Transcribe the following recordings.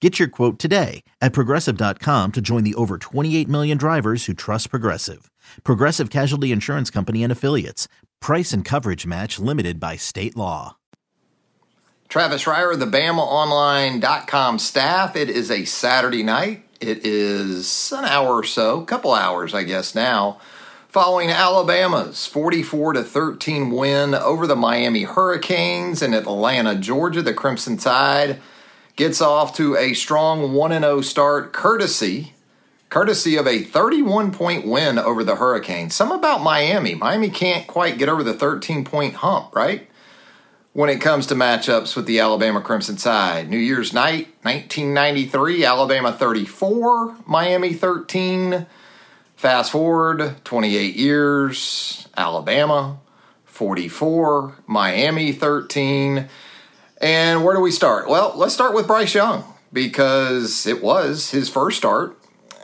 Get your quote today at Progressive.com to join the over 28 million drivers who trust Progressive. Progressive Casualty Insurance Company and Affiliates. Price and coverage match limited by state law. Travis Ryer, the BamaOnline.com staff. It is a Saturday night. It is an hour or so, a couple hours, I guess, now, following Alabama's 44-13 win over the Miami Hurricanes in Atlanta, Georgia. The Crimson Tide gets off to a strong 1-0 start, courtesy of a 31-point win over the Hurricanes. Something about Miami. Miami can't quite get over the 13-point hump, right? When it comes to matchups with the Alabama Crimson Tide. New Year's night, 1993, Alabama 34, Miami 13. Fast forward 28 years, Alabama 44, Miami 13. And where do we start? Well, let's start with Bryce Young, because it was his first start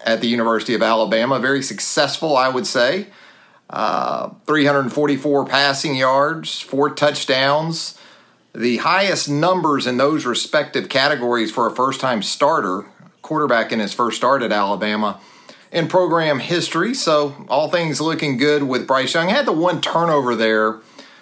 at the University of Alabama. Very successful, I would say. 344 passing yards, 4 touchdowns. The highest numbers in those respective categories for a first-time starter, quarterback in his first start at Alabama, in program history. So all things looking good with Bryce Young. Had the one turnover there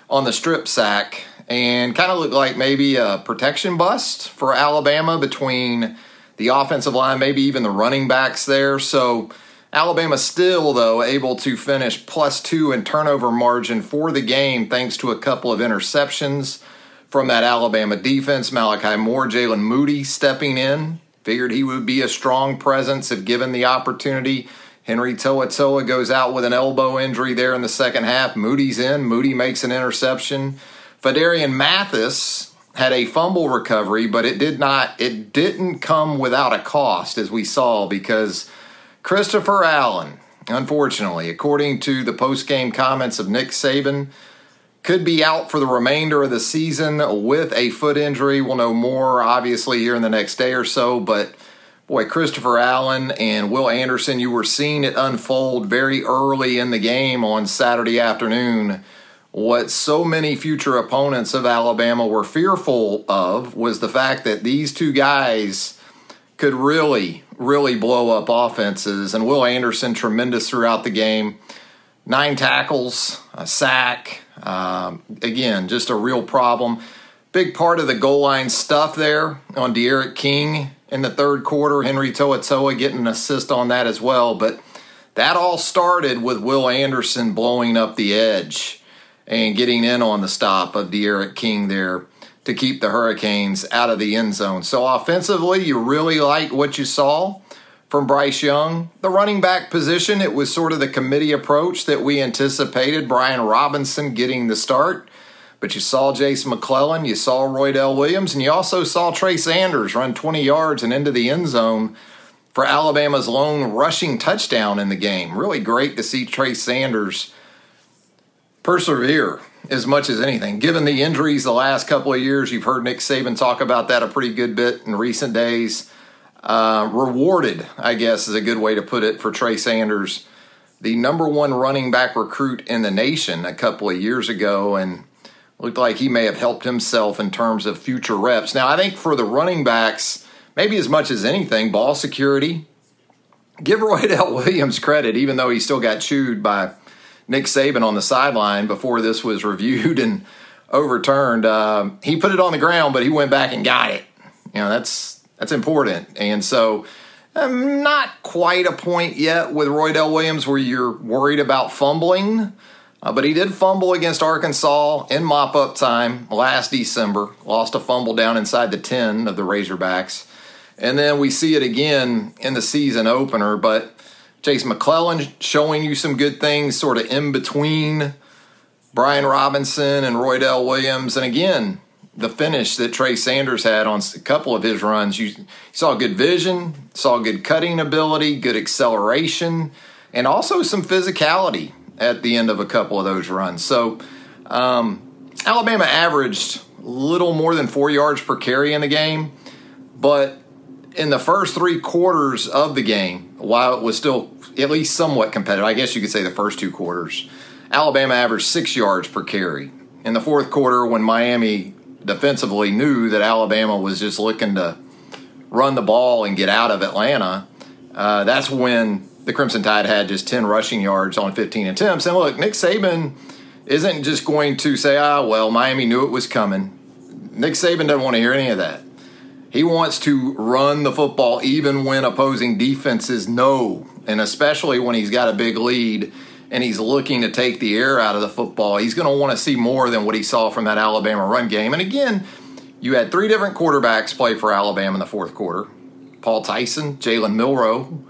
on the strip sack, and kind of looked like maybe a protection bust for Alabama between the offensive line, maybe even the running backs there. So Alabama still, though, able to finish +2 in turnover margin for the game thanks to a couple of interceptions from that Alabama defense. Malachi Moore, Jalen Moody stepping in. Figured he would be a strong presence if given the opportunity. Henry To'o To'o goes out with an elbow injury there in the second half. Moody's in. Moody makes an interception. Fedarian Mathis had a fumble recovery, but it didn't come without a cost, as we saw, because Christopher Allen, unfortunately, according to the post-game comments of Nick Saban, could be out for the remainder of the season with a foot injury. We'll know more, obviously, here in the next day or so, but boy, Christopher Allen and Will Anderson, you were seeing it unfold very early in the game on Saturday afternoon. What so many future opponents of Alabama were fearful of was the fact that these two guys could really, really blow up offenses. And Will Anderson, tremendous throughout the game. 9 tackles, a sack. Again, just a real problem. Big part of the goal line stuff there on D'Eriq King in the third quarter. Henry To'o To'o getting an assist on that as well. But that all started with Will Anderson blowing up the edge and getting in on the stop of D'Eriq King there to keep the Hurricanes out of the end zone. So offensively, you really like what you saw from Bryce Young. The running back position, it was sort of the committee approach that we anticipated. Brian Robinson getting the start, but you saw Jace McClellan, you saw Roydell Williams, and you also saw Trey Sanders run 20 yards and into the end zone for Alabama's lone rushing touchdown in the game. Really great to see Trey Sanders persevere as much as anything. Given the injuries the last couple of years, you've heard Nick Saban talk about that a pretty good bit in recent days. Rewarded, I guess, is a good way to put it for Trey Sanders, the #1 running back recruit in the nation a couple of years ago, and looked like he may have helped himself in terms of future reps. Now, I think for the running backs, maybe as much as anything, ball security. Give Roydell Williams credit, even though he still got chewed by Nick Saban on the sideline before this was reviewed and overturned. He put it on the ground, but he went back and got it. You know, that's important. And so I'm not quite a point yet with Roydell Williams where you're worried about fumbling, but he did fumble against Arkansas in mop-up time last December. Lost a fumble down inside the 10 of the Razorbacks. And then we see it again in the season opener, but Jace McClellan showing you some good things sort of in between Brian Robinson and Roydell Williams. And again, the finish that Trey Sanders had on a couple of his runs. You saw good vision, saw good cutting ability, good acceleration, and also some physicality at the end of a couple of those runs. So Alabama averaged little more than 4 yards per carry in the game, but in the first three quarters of the game, while it was still at least somewhat competitive, I guess you could say the first two quarters, Alabama averaged 6 yards per carry. In the fourth quarter, when Miami defensively knew that Alabama was just looking to run the ball and get out of Atlanta, that's when the Crimson Tide had just 10 rushing yards on 15 attempts. And look, Nick Saban isn't just going to say, well, Miami knew it was coming. Nick Saban doesn't want to hear any of that. He wants to run the football even when opposing defenses know, and especially when he's got a big lead and he's looking to take the air out of the football. He's going to want to see more than what he saw from that Alabama run game. And again, you had three different quarterbacks play for Alabama in the fourth quarter. Paul Tyson, Jalen Milroe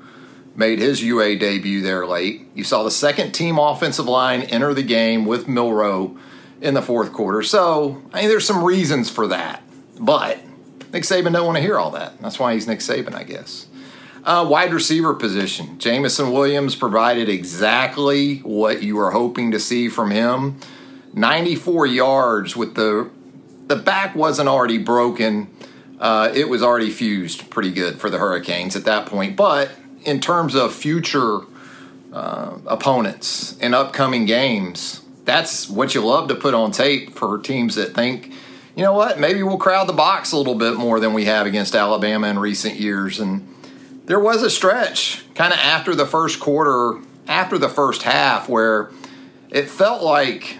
made his UA debut there late. You saw the second team offensive line enter the game with Milroe in the fourth quarter. So, I mean, there's some reasons for that. But Nick Saban don't want to hear all that. That's why he's Nick Saban, I guess. Wide receiver position. Jameson Williams provided exactly what you were hoping to see from him. 94 yards with the back wasn't already broken. It was already fused pretty good for the Hurricanes at that point. But in terms of future opponents in upcoming games, that's what you love to put on tape for teams that think, you know what, maybe we'll crowd the box a little bit more than we have against Alabama in recent years. And there was a stretch kind of after the first quarter, after the first half, where it felt like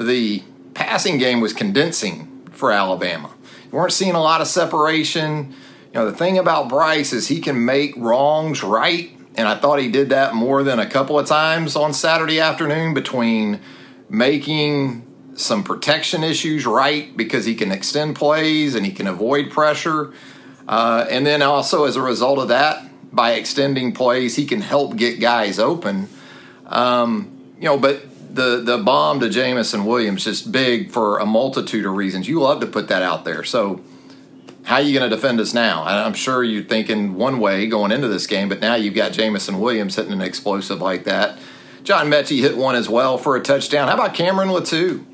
the passing game was condensing for Alabama. You weren't seeing a lot of separation. You know, the thing about Bryce is he can make wrongs right, and I thought he did that more than a couple of times on Saturday afternoon between making some protection issues right because he can extend plays and he can avoid pressure. And then also as a result of that, by extending plays, he can help get guys open. You know, but the bomb to Jameson Williams, just big for a multitude of reasons. You love to put that out there. So how are you going to defend us now? I'm sure you're thinking one way going into this game, but now you've got Jameson Williams hitting an explosive like that. John Mechie hit one as well for a touchdown. How about Cameron Latu?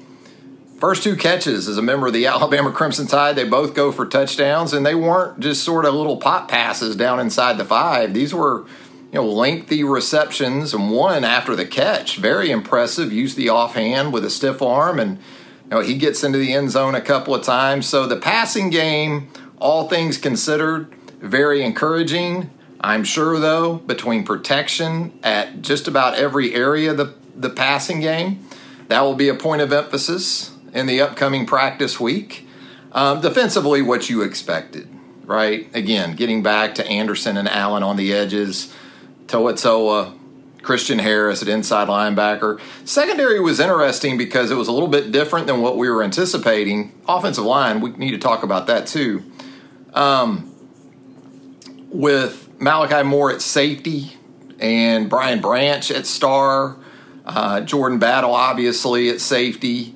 First two catches as a member of the Alabama Crimson Tide, they both go for touchdowns, and they weren't just sort of little pop passes down inside the five. These were, you know, lengthy receptions, and one after the catch, very impressive, used the offhand with a stiff arm, and you know, he gets into the end zone a couple of times. So the passing game, all things considered, very encouraging. I'm sure, though, between protection at just about every area of the passing game, that will be a point of emphasis in the upcoming practice week. Defensively, what you expected, right? Again, getting back to Anderson and Allen on the edges, To'o To'o, Christian Harris at inside linebacker. Secondary was interesting because it was a little bit different than what we were anticipating. Offensive line, we need to talk about that too. With Malachi Moore at safety and Brian Branch at star, Jordan Battle obviously at safety,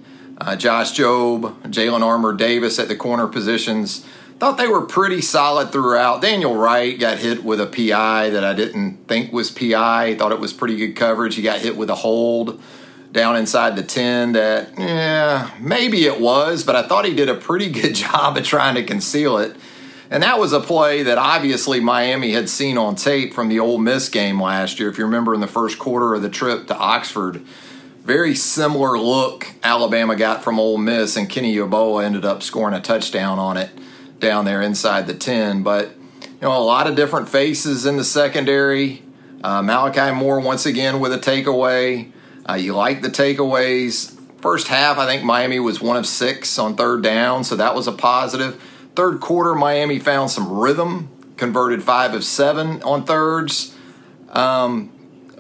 Josh Jobe, Jalen Armour Davis at the corner positions. Thought they were pretty solid throughout. Daniel Wright got hit with a PI that I didn't think was PI. Thought it was pretty good coverage. He got hit with a hold down inside the 10 that, maybe it was, but I thought he did a pretty good job of trying to conceal it. And that was a play that obviously Miami had seen on tape from the Ole Miss game last year. If you remember in the first quarter of the trip to Oxford, very similar look Alabama got from Ole Miss, and Kenny Yeboah ended up scoring a touchdown on it down there inside the 10. But, you know, a lot of different faces in the secondary. Malachi Moore once again with a takeaway. You like the takeaways. First half, I think Miami was 1 of 6 on third down, so that was a positive. Third quarter, Miami found some rhythm, converted 5 of 7 on thirds.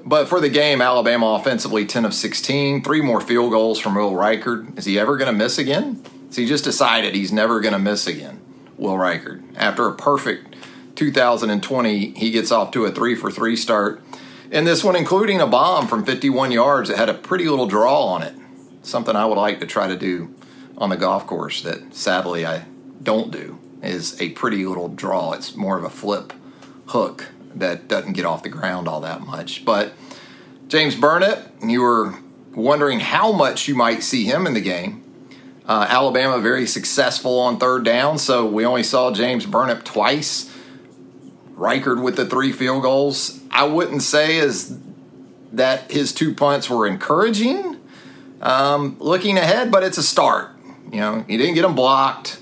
But for the game, Alabama offensively 10 of 16, 3 more field goals from Will Reichard. Is he ever going to miss again? So he just decided he's never going to miss again, Will Reichard. After a perfect 2020, he gets off to a 3-for-3 start. And this one, including a bomb from 51 yards, it had a pretty little draw on it, something I would like to try to do on the golf course that sadly I don't do, is a pretty little draw. It's more of a flip hook that doesn't get off the ground all that much. But James Burnett, you were wondering how much you might see him in the game. Alabama very successful on third down, so we only saw James Burnett twice. Reichard with the 3 field goals. I wouldn't say is that his 2 punts were encouraging looking ahead, but it's a start. You know, he didn't get them blocked.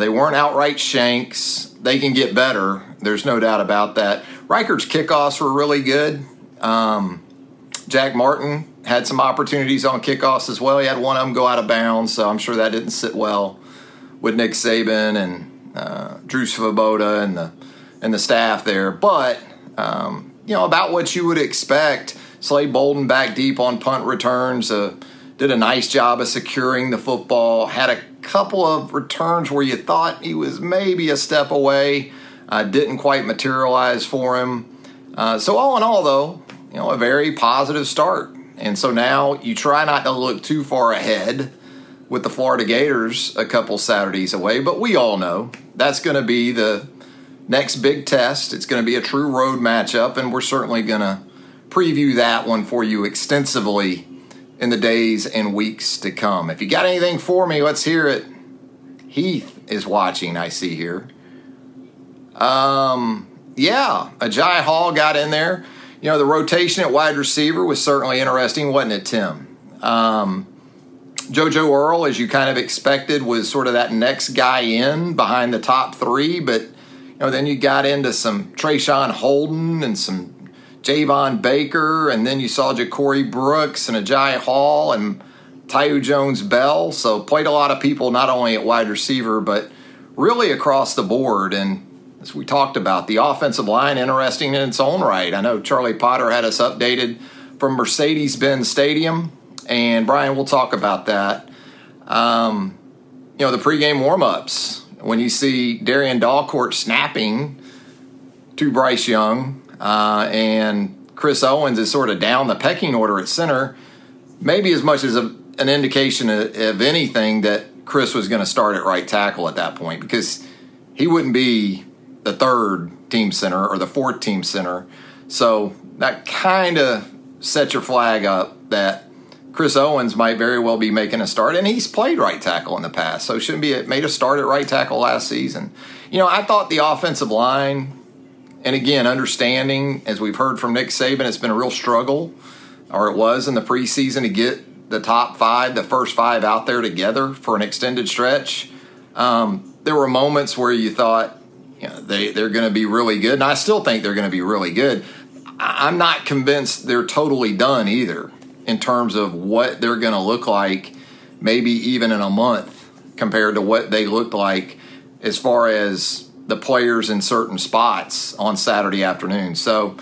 They weren't outright shanks. They can get better. There's no doubt about that. Reichard's kickoffs were really good. Jack Martin had some opportunities on kickoffs as well. He had one of them go out of bounds, so I'm sure that didn't sit well with Nick Saban and Drew Svoboda and the staff there. But, you know, about what you would expect. Slade Bolden back deep on punt returns, did a nice job of securing the football, had a couple of returns where you thought he was maybe a step away, didn't quite materialize for him. So all in all, though, you know, a very positive start. And so now you try not to look too far ahead with the Florida Gators a couple Saturdays away, but we all know that's going to be the next big test. It's going to be a true road matchup, and we're certainly going to preview that one for you extensively in the days and weeks to come. If you got anything for me, let's hear it. Heath is watching, I see here. Yeah, Agiye Hall got in there. You know, the rotation at wide receiver was certainly interesting, wasn't it, Tim? JoJo Earle, as you kind of expected, was sort of that next guy in behind the top 3, but, you know, then you got into some Treshawn Holden and some Javon Baker, and then you saw Ja'Corey Brooks and Agiye Hall and Taiu Jones-Bell, so played a lot of people not only at wide receiver but really across the board. And as we talked about, the offensive line, interesting in its own right. I know Charlie Potter had us updated from Mercedes-Benz Stadium, and Brian, we'll talk about that. You know, the pregame warm-ups, when you see Darian Dalcourt snapping to Bryce Young and Chris Owens is sort of down the pecking order at center, maybe as much as an indication of anything that Chris was going to start at right tackle at that point, because he wouldn't be the 3rd team center or the 4th team center. So that kind of set your flag up that Chris Owens might very well be making a start, and he's played right tackle in the past, so shouldn't be made a start at right tackle last season. You know, I thought the offensive line, and again, understanding, as we've heard from Nick Saban, it's been a real struggle, or it was in the preseason, to get the top 5, the first 5 out there together for an extended stretch. There were moments where you thought, you know, they're going to be really good, and I still think they're going to be really good. I'm not convinced they're totally done either in terms of what they're going to look like, maybe even in a month, compared to what they looked like as far as the players in certain spots on Saturday afternoon. So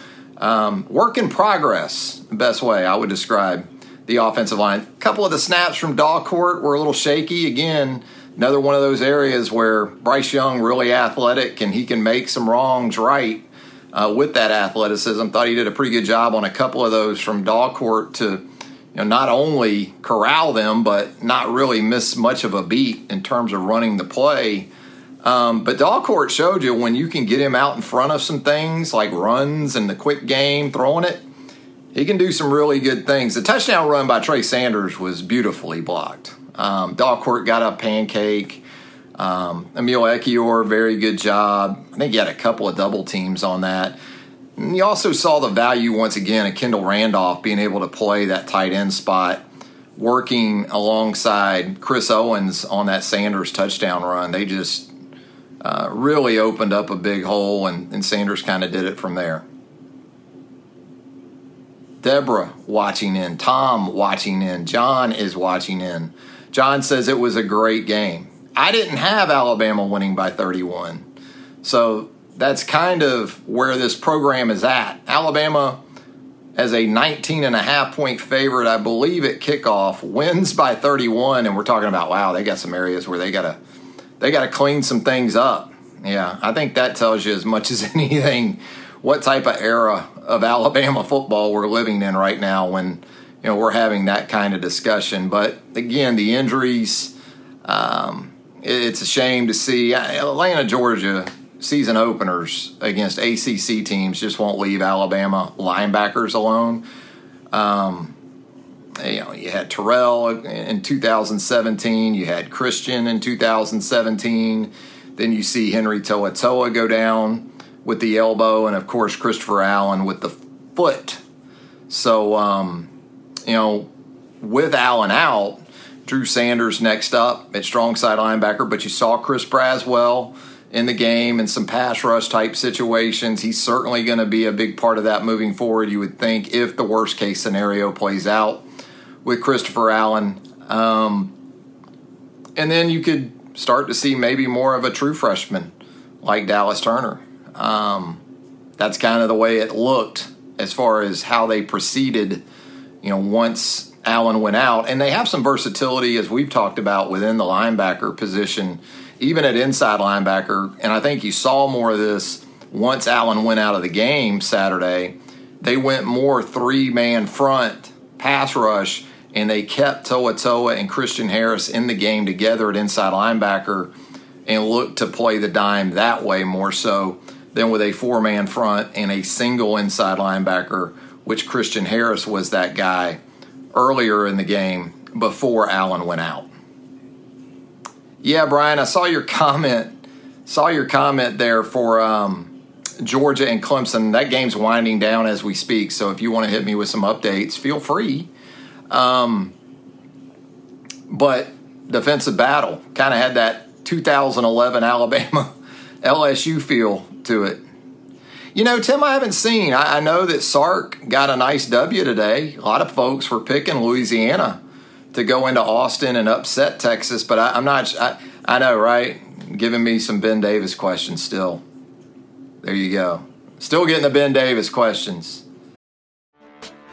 work in progress, the best way I would describe the offensive line. A couple of the snaps from Dalcourt were a little shaky. Again, another one of those areas where Bryce Young, really athletic, and he can make some wrongs right with that athleticism. Thought he did a pretty good job on a couple of those from Dalcourt to, you know, not only corral them, but not really miss much of a beat in terms of running the play. But Dalcourt showed you when you can get him out in front of some things like runs and the quick game, throwing it, he can do some really good things. The touchdown run by Trey Sanders was beautifully blocked. Dalcourt got a pancake. Emile Ekior, very good job. I think he had a couple of double teams on that. And you also saw the value, once again, of Kendall Randolph being able to play that tight end spot, working alongside Chris Owens on that Sanders touchdown run. They just really opened up a big hole, and Sanders kind of did it from there. Deborah watching in. Tom watching in. John is watching in. John says it was a great game. I didn't have Alabama winning by 31. So that's kind of where this program is at. Alabama, as a 19.5-point favorite, I believe, at kickoff, wins by 31, and we're talking about, wow, they got some areas where they gotta clean some things up. Yeah, I think that tells you as much as anything what type of era of Alabama football we're living in right now when, you know, we're having that kind of discussion. But, again, the injuries, it's a shame to see. Atlanta, Georgia, season openers against ACC teams just won't leave Alabama linebackers alone. You know, you had Terrell in 2017. You had Christian in 2017. Then you see Henry To'o To'o go down with the elbow, and, of course, Christopher Allen with the foot. So, you know, with Allen out, Drew Sanders next up at strong side linebacker, but you saw Chris Braswell in the game in some pass rush type situations. He's certainly going to be a big part of that moving forward, you would think, if the worst case scenario plays out with Christopher Allen. And then you could start to see maybe more of a true freshman like Dallas Turner. That's kind of the way it looked as far as how they proceeded, you know, once Allen went out. And they have some versatility, as we've talked about, within the linebacker position, even at inside linebacker. And I think you saw more of this once Allen went out of the game Saturday. They went more three-man front pass rush, and they kept To'o To'o and Christian Harris in the game together at inside linebacker and looked to play the dime that way more so than with a four-man front and a single inside linebacker, which Christian Harris was that guy earlier in the game before Allen went out. Yeah, Brian, I saw your comment. Saw your comment there for Georgia and Clemson. That game's winding down as we speak, so if you want to hit me with some updates, feel free. But defensive battle kind of had that 2011 Alabama LSU feel to it. You know, Tim, I haven't seen. I know that Sark got a nice W today. A lot of folks were picking Louisiana to go into Austin and upset Texas, but I'm not. I know, right? Giving me some Ben Davis questions still. There you go. Still getting the Ben Davis questions.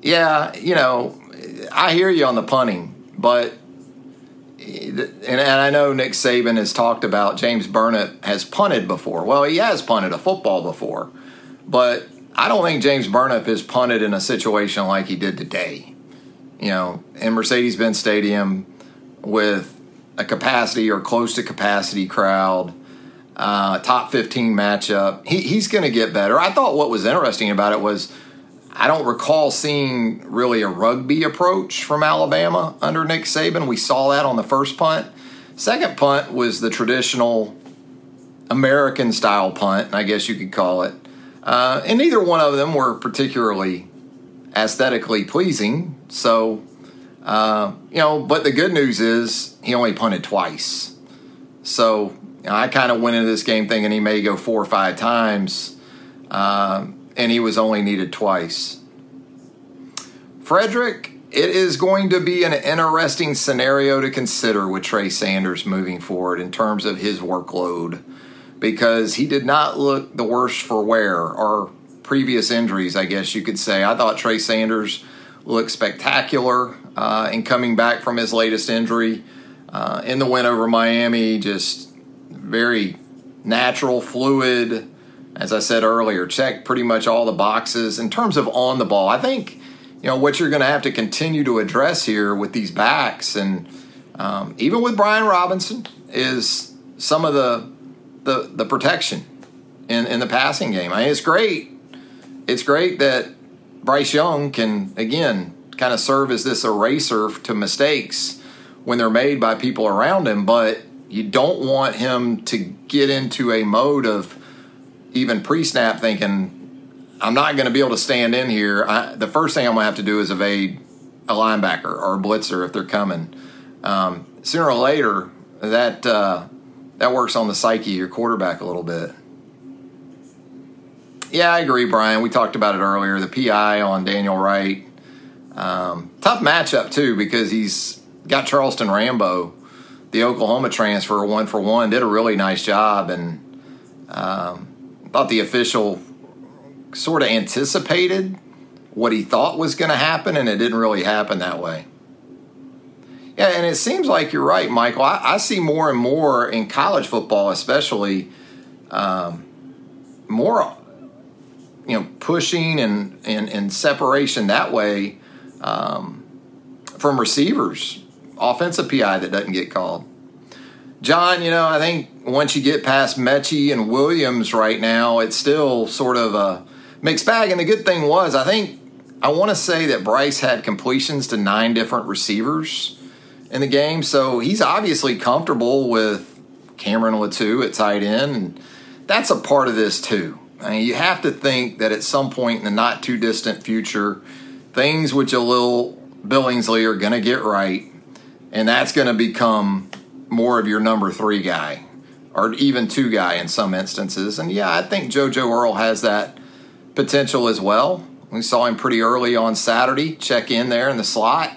Yeah, you know, I hear you on the punting, but... And I know Nick Saban has talked about James Burnett has punted before. Well, he has punted a football before, but I don't think James Burnett has punted in a situation like he did today. You know, in Mercedes-Benz Stadium with a capacity or close to capacity crowd, top 15 matchup. He's going to get better. I thought what was interesting about it was I don't recall seeing really a rugby approach from Alabama under Nick Saban. We saw that on the first punt. Second punt was the traditional American-style punt, I guess you could call it. And neither one of them were particularly aesthetically pleasing. So, you know, but the good news is he only punted twice. So, you know, I kind of went into this game thinking he may go 4 or 5 times. And he was only needed twice. Frederick, it is going to be an interesting scenario to consider with Trey Sanders moving forward in terms of his workload, because he did not look the worse for wear or previous injuries, I guess you could say. I thought Trey Sanders looked spectacular in coming back from his latest injury in the win over Miami. Just very natural, fluid. As I said earlier, check pretty much all the boxes in terms of on the ball. I think, you know, what you're going to have to continue to address here with these backs and even with Brian Robinson is some of the protection in the passing game. I mean, it's great. It's great that Bryce Young can, again, kind of serve as this eraser to mistakes when they're made by people around him, but you don't want him to get into a mode of even pre-snap thinking, I'm not going to be able to stand in here. The first thing I'm going to have to do is evade a linebacker or a blitzer if they're coming. Sooner or later, that works on the psyche of your quarterback a little bit. Yeah, I agree, Brian. We talked about it earlier. The PI on Daniel Wright. Tough matchup, too, because he's got Charleston Rambo, the Oklahoma transfer, 1-for-1, did a really nice job, and thought the official sort of anticipated what he thought was going to happen, and it didn't really happen that way. Yeah, and it seems like you're right, Michael. I see more and more in college football, especially, more, you know, pushing and separation that way from receivers, offensive PI that doesn't get called. John, you know, I think once you get past Mechie and Williams right now, it's still sort of a mixed bag. And the good thing was, I think, I want to say that Bryce had completions to 9 different receivers in the game. So he's obviously comfortable with Cameron Latu at tight end. And that's a part of this too. I mean, you have to think that at some point in the not too distant future, things with Jahlil Billingsley are going to get right. And that's going to become more of your number 3 guy or even 2 guy in some instances. And, yeah, I think JoJo Earle has that potential as well. We saw him pretty early on Saturday, check in there in the slot.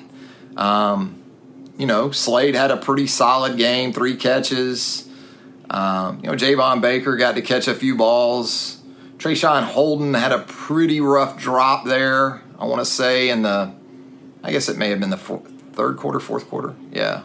You know, Slade had a pretty solid game, 3 catches. You know, Javon Baker got to catch a few balls. Treshawn Holden had a pretty rough drop there, I want to say, in the – I guess it may have been the fourth quarter. Yeah.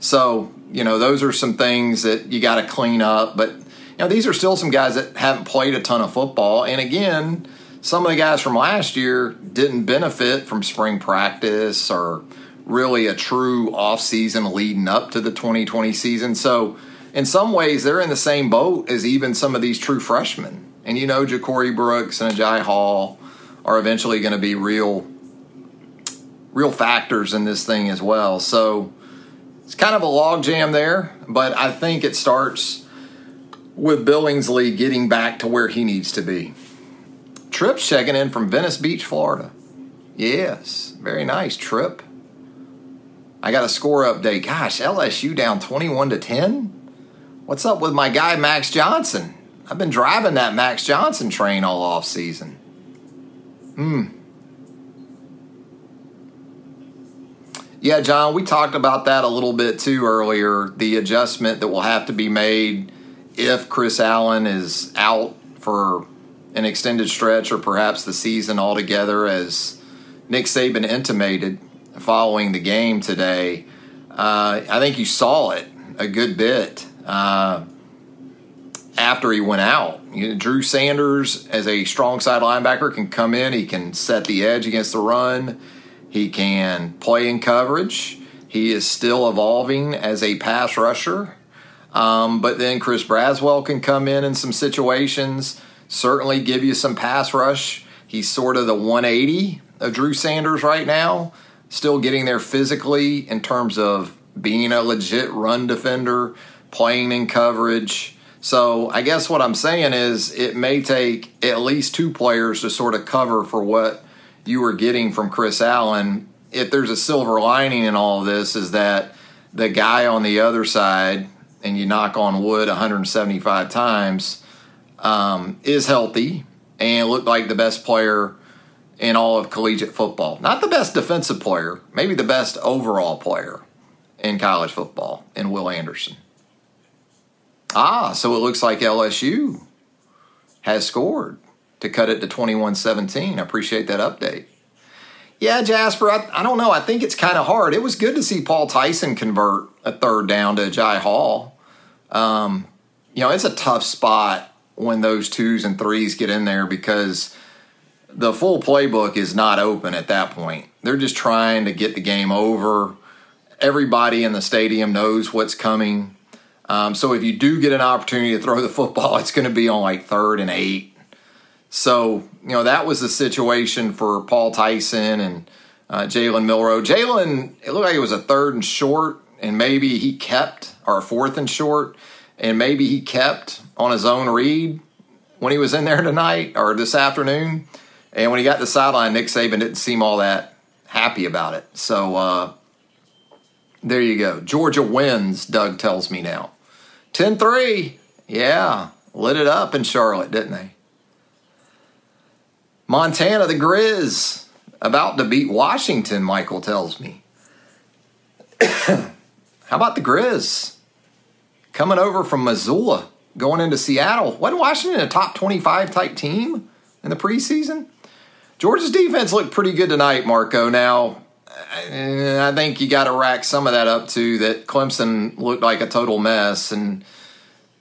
So, you know, those are some things that you got to clean up. But, you know, these are still some guys that haven't played a ton of football. And, again, some of the guys from last year didn't benefit from spring practice or really a true offseason leading up to the 2020 season. So, in some ways, they're in the same boat as even some of these true freshmen. And, you know, Ja'Corey Brooks and Agiye Hall are eventually going to be real factors in this thing as well. So, it's kind of a logjam there, but I think it starts with Billingsley getting back to where he needs to be. Tripp's checking in from Venice Beach, Florida. Yes, very nice, Tripp. I got a score update. Gosh, LSU down 21-10. What's up with my guy Max Johnson? I've been driving that Max Johnson train all off season. Yeah, John, we talked about that a little bit too earlier, the adjustment that will have to be made if Chris Allen is out for an extended stretch or perhaps the season altogether, as Nick Saban intimated following the game today. I think you saw it a good bit after he went out. You know, Drew Sanders, as a strong side linebacker, can come in. He can set the edge against the run. He can play in coverage. He is still evolving as a pass rusher. But then Chris Braswell can come in some situations, certainly give you some pass rush. He's sort of the 180 of Drew Sanders right now, still getting there physically in terms of being a legit run defender, playing in coverage. So I guess what I'm saying is it may take at least 2 players to sort of cover for what you were getting from Chris Allen. If there's a silver lining in all of this, is that the guy on the other side, and you knock on wood 175 times, is healthy and looked like the best player in all of collegiate football. Not the best defensive player, maybe the best overall player in college football in Will Anderson. Ah, so it looks like LSU has scored to cut it to 21-17. I appreciate that update. Yeah, Jasper, I don't know. I think it's kind of hard. It was good to see Paul Tyson convert a third down to Agiye Hall. You know, it's a tough spot when those 2s and 3s get in there because the full playbook is not open at that point. They're just trying to get the game over. Everybody in the stadium knows what's coming. So if you do get an opportunity to throw the football, it's going to be on like 3rd and 8. So, you know, that was the situation for Paul Tyson and Jalen Milroe. Jalen, it looked like it was a 3rd and short, and maybe he kept, or a 4th and short, and maybe he kept on his own read when he was in there tonight or this afternoon. And when he got to the sideline, Nick Saban didn't seem all that happy about it. So, there you go. Georgia wins, Doug tells me now. 10-3. Yeah, lit it up in Charlotte, didn't they? Montana, the Grizz, about to beat Washington, Michael tells me. How about the Grizz? Coming over from Missoula, going into Seattle. Wasn't Washington a top 25 type team in the preseason. Georgia's defense looked pretty good tonight, Marco. Now, I think you got to rack some of that up to that Clemson looked like a total mess. And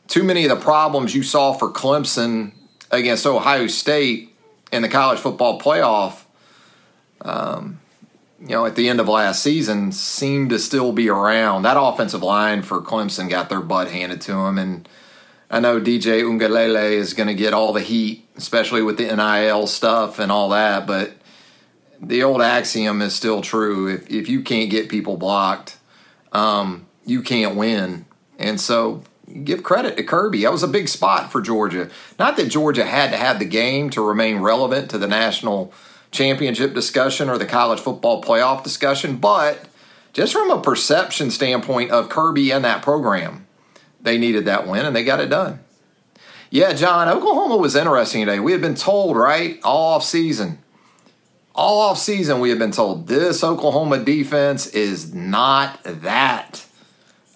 too many of the problems you saw for Clemson against Ohio State in the college football playoff, at the end of last season, seemed to still be around. That offensive line for Clemson got their butt handed to them. And I know DJ Ungalele is going to get all the heat, especially with the NIL stuff and all that, but the old axiom is still true. If you can't get people blocked, you can't win. And so give credit to Kirby. That was a big spot for Georgia. Not that Georgia had to have the game to remain relevant to the national championship discussion or the college football playoff discussion, but just from a perception standpoint of Kirby and that program, they needed that win, and they got it done. Yeah, John, Oklahoma was interesting today. We had been told, right, all offseason we had been told this Oklahoma defense is not that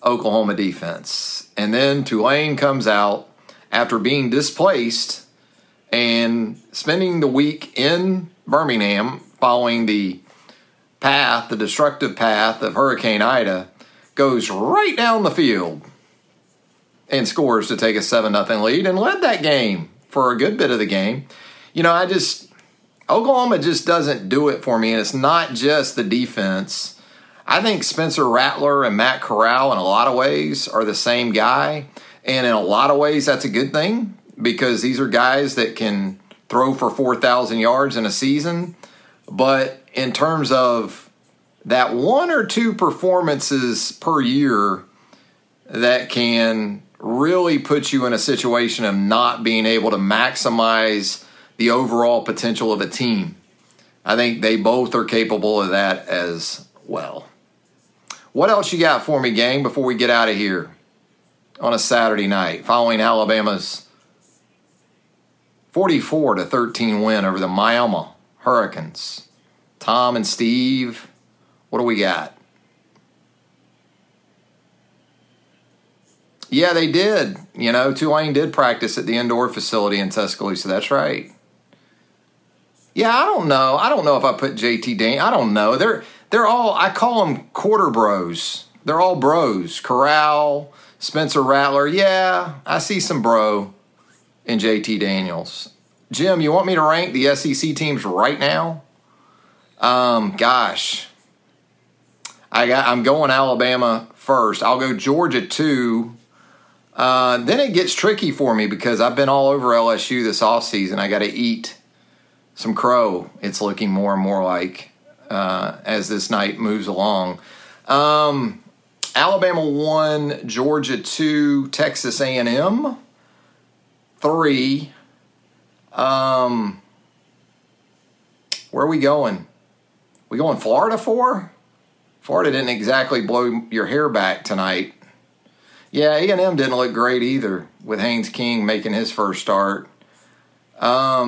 Oklahoma defense. And then Tulane comes out after being displaced and spending the week in Birmingham following the destructive path of Hurricane Ida, goes right down the field and scores to take a 7-0 lead and led that game for a good bit of the game. Oklahoma just doesn't do it for me, and it's not just the defense. I think Spencer Rattler and Matt Corral in a lot of ways are the same guy, and in a lot of ways that's a good thing because these are guys that can throw for 4,000 yards in a season. But in terms of that one or two performances per year that can really put you in a situation of not being able to maximize the overall potential of a team, I think they both are capable of that as well. What else you got for me, gang, before we get out of here on a Saturday night following Alabama's 44-13 win over the Miami Hurricanes? Tom and Steve, what do we got? Yeah, they did. Tulane did practice at the indoor facility in Tuscaloosa. That's right. Yeah, I don't know if I put JT Dane. I don't know. They're all, I call them quarter bros. They're all bros. Corral, Spencer Rattler. Yeah, I see some bro in JT Daniels. Jim, you want me to rank the SEC teams right now? Gosh. I'm going Alabama first. I'll go Georgia 2. Then it gets tricky for me because I've been all over LSU this offseason. I got to eat some crow. It's looking more and more like as this night moves along. Alabama 1, Georgia 2, Texas A&M 3. Where are we going? We going Florida 4? Florida didn't exactly blow your hair back tonight. Yeah, A&M didn't look great either with Haynes King making his first start. I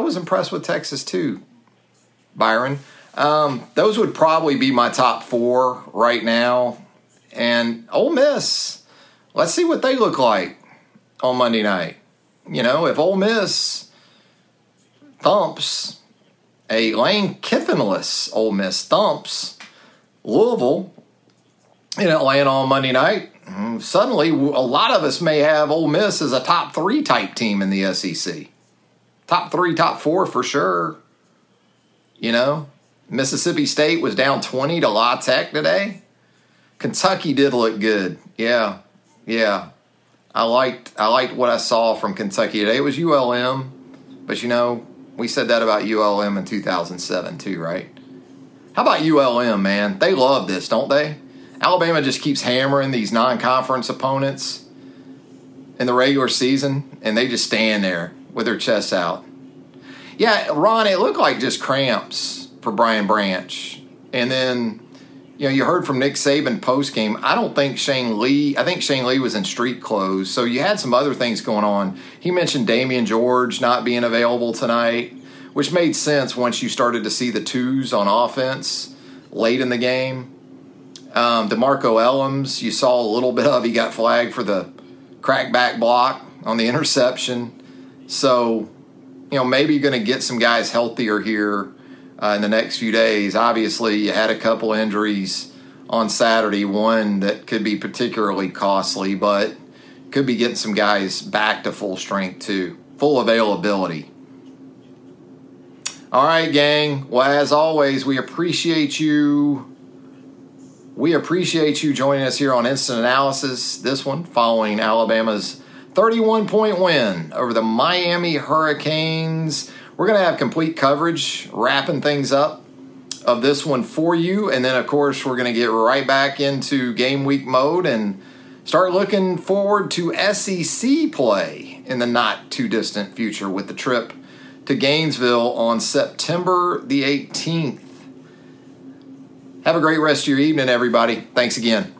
was impressed with Texas too, Byron. Those would probably be my top 4 right now. And Ole Miss, let's see what they look like on Monday night. If Ole Miss thumps a Lane Kiffinless Ole Miss thumps Louisville in Atlanta on Monday night, suddenly a lot of us may have Ole Miss as a top 3 type team in the SEC. Top 3, top 4 for sure. Mississippi State was down 20 to La Tech today. Kentucky did look good. Yeah. I liked what I saw from Kentucky today. It was ULM, but we said that about ULM in 2007 too, right? How about ULM, man? They love this, don't they? Alabama just keeps hammering these non-conference opponents in the regular season, and they just stand there with their chests out. Yeah, Ron, it looked like just cramps for Brian Branch. And then, you heard from Nick Saban post-game. I think Shane Lee was in street clothes, so you had some other things going on. He mentioned Damian George not being available tonight, which made sense once you started to see the twos on offense late in the game. DeMarco Ellums, you saw a little bit of. He got flagged for the crackback block on the interception. So maybe going to get some guys healthier here in the next few days. Obviously, you had a couple injuries on Saturday, one that could be particularly costly, but could be getting some guys back to full strength too, full availability. All right, gang. Well, as always, we appreciate you. We appreciate you joining us here on Instant Analysis. This one following Alabama's 31-point win over the Miami Hurricanes. We're going to have complete coverage, wrapping things up of this one for you. And then, of course, we're going to get right back into game week mode and start looking forward to SEC play in the not-too-distant future with the trip to Gainesville on September the 18th. Have a great rest of your evening, everybody. Thanks again.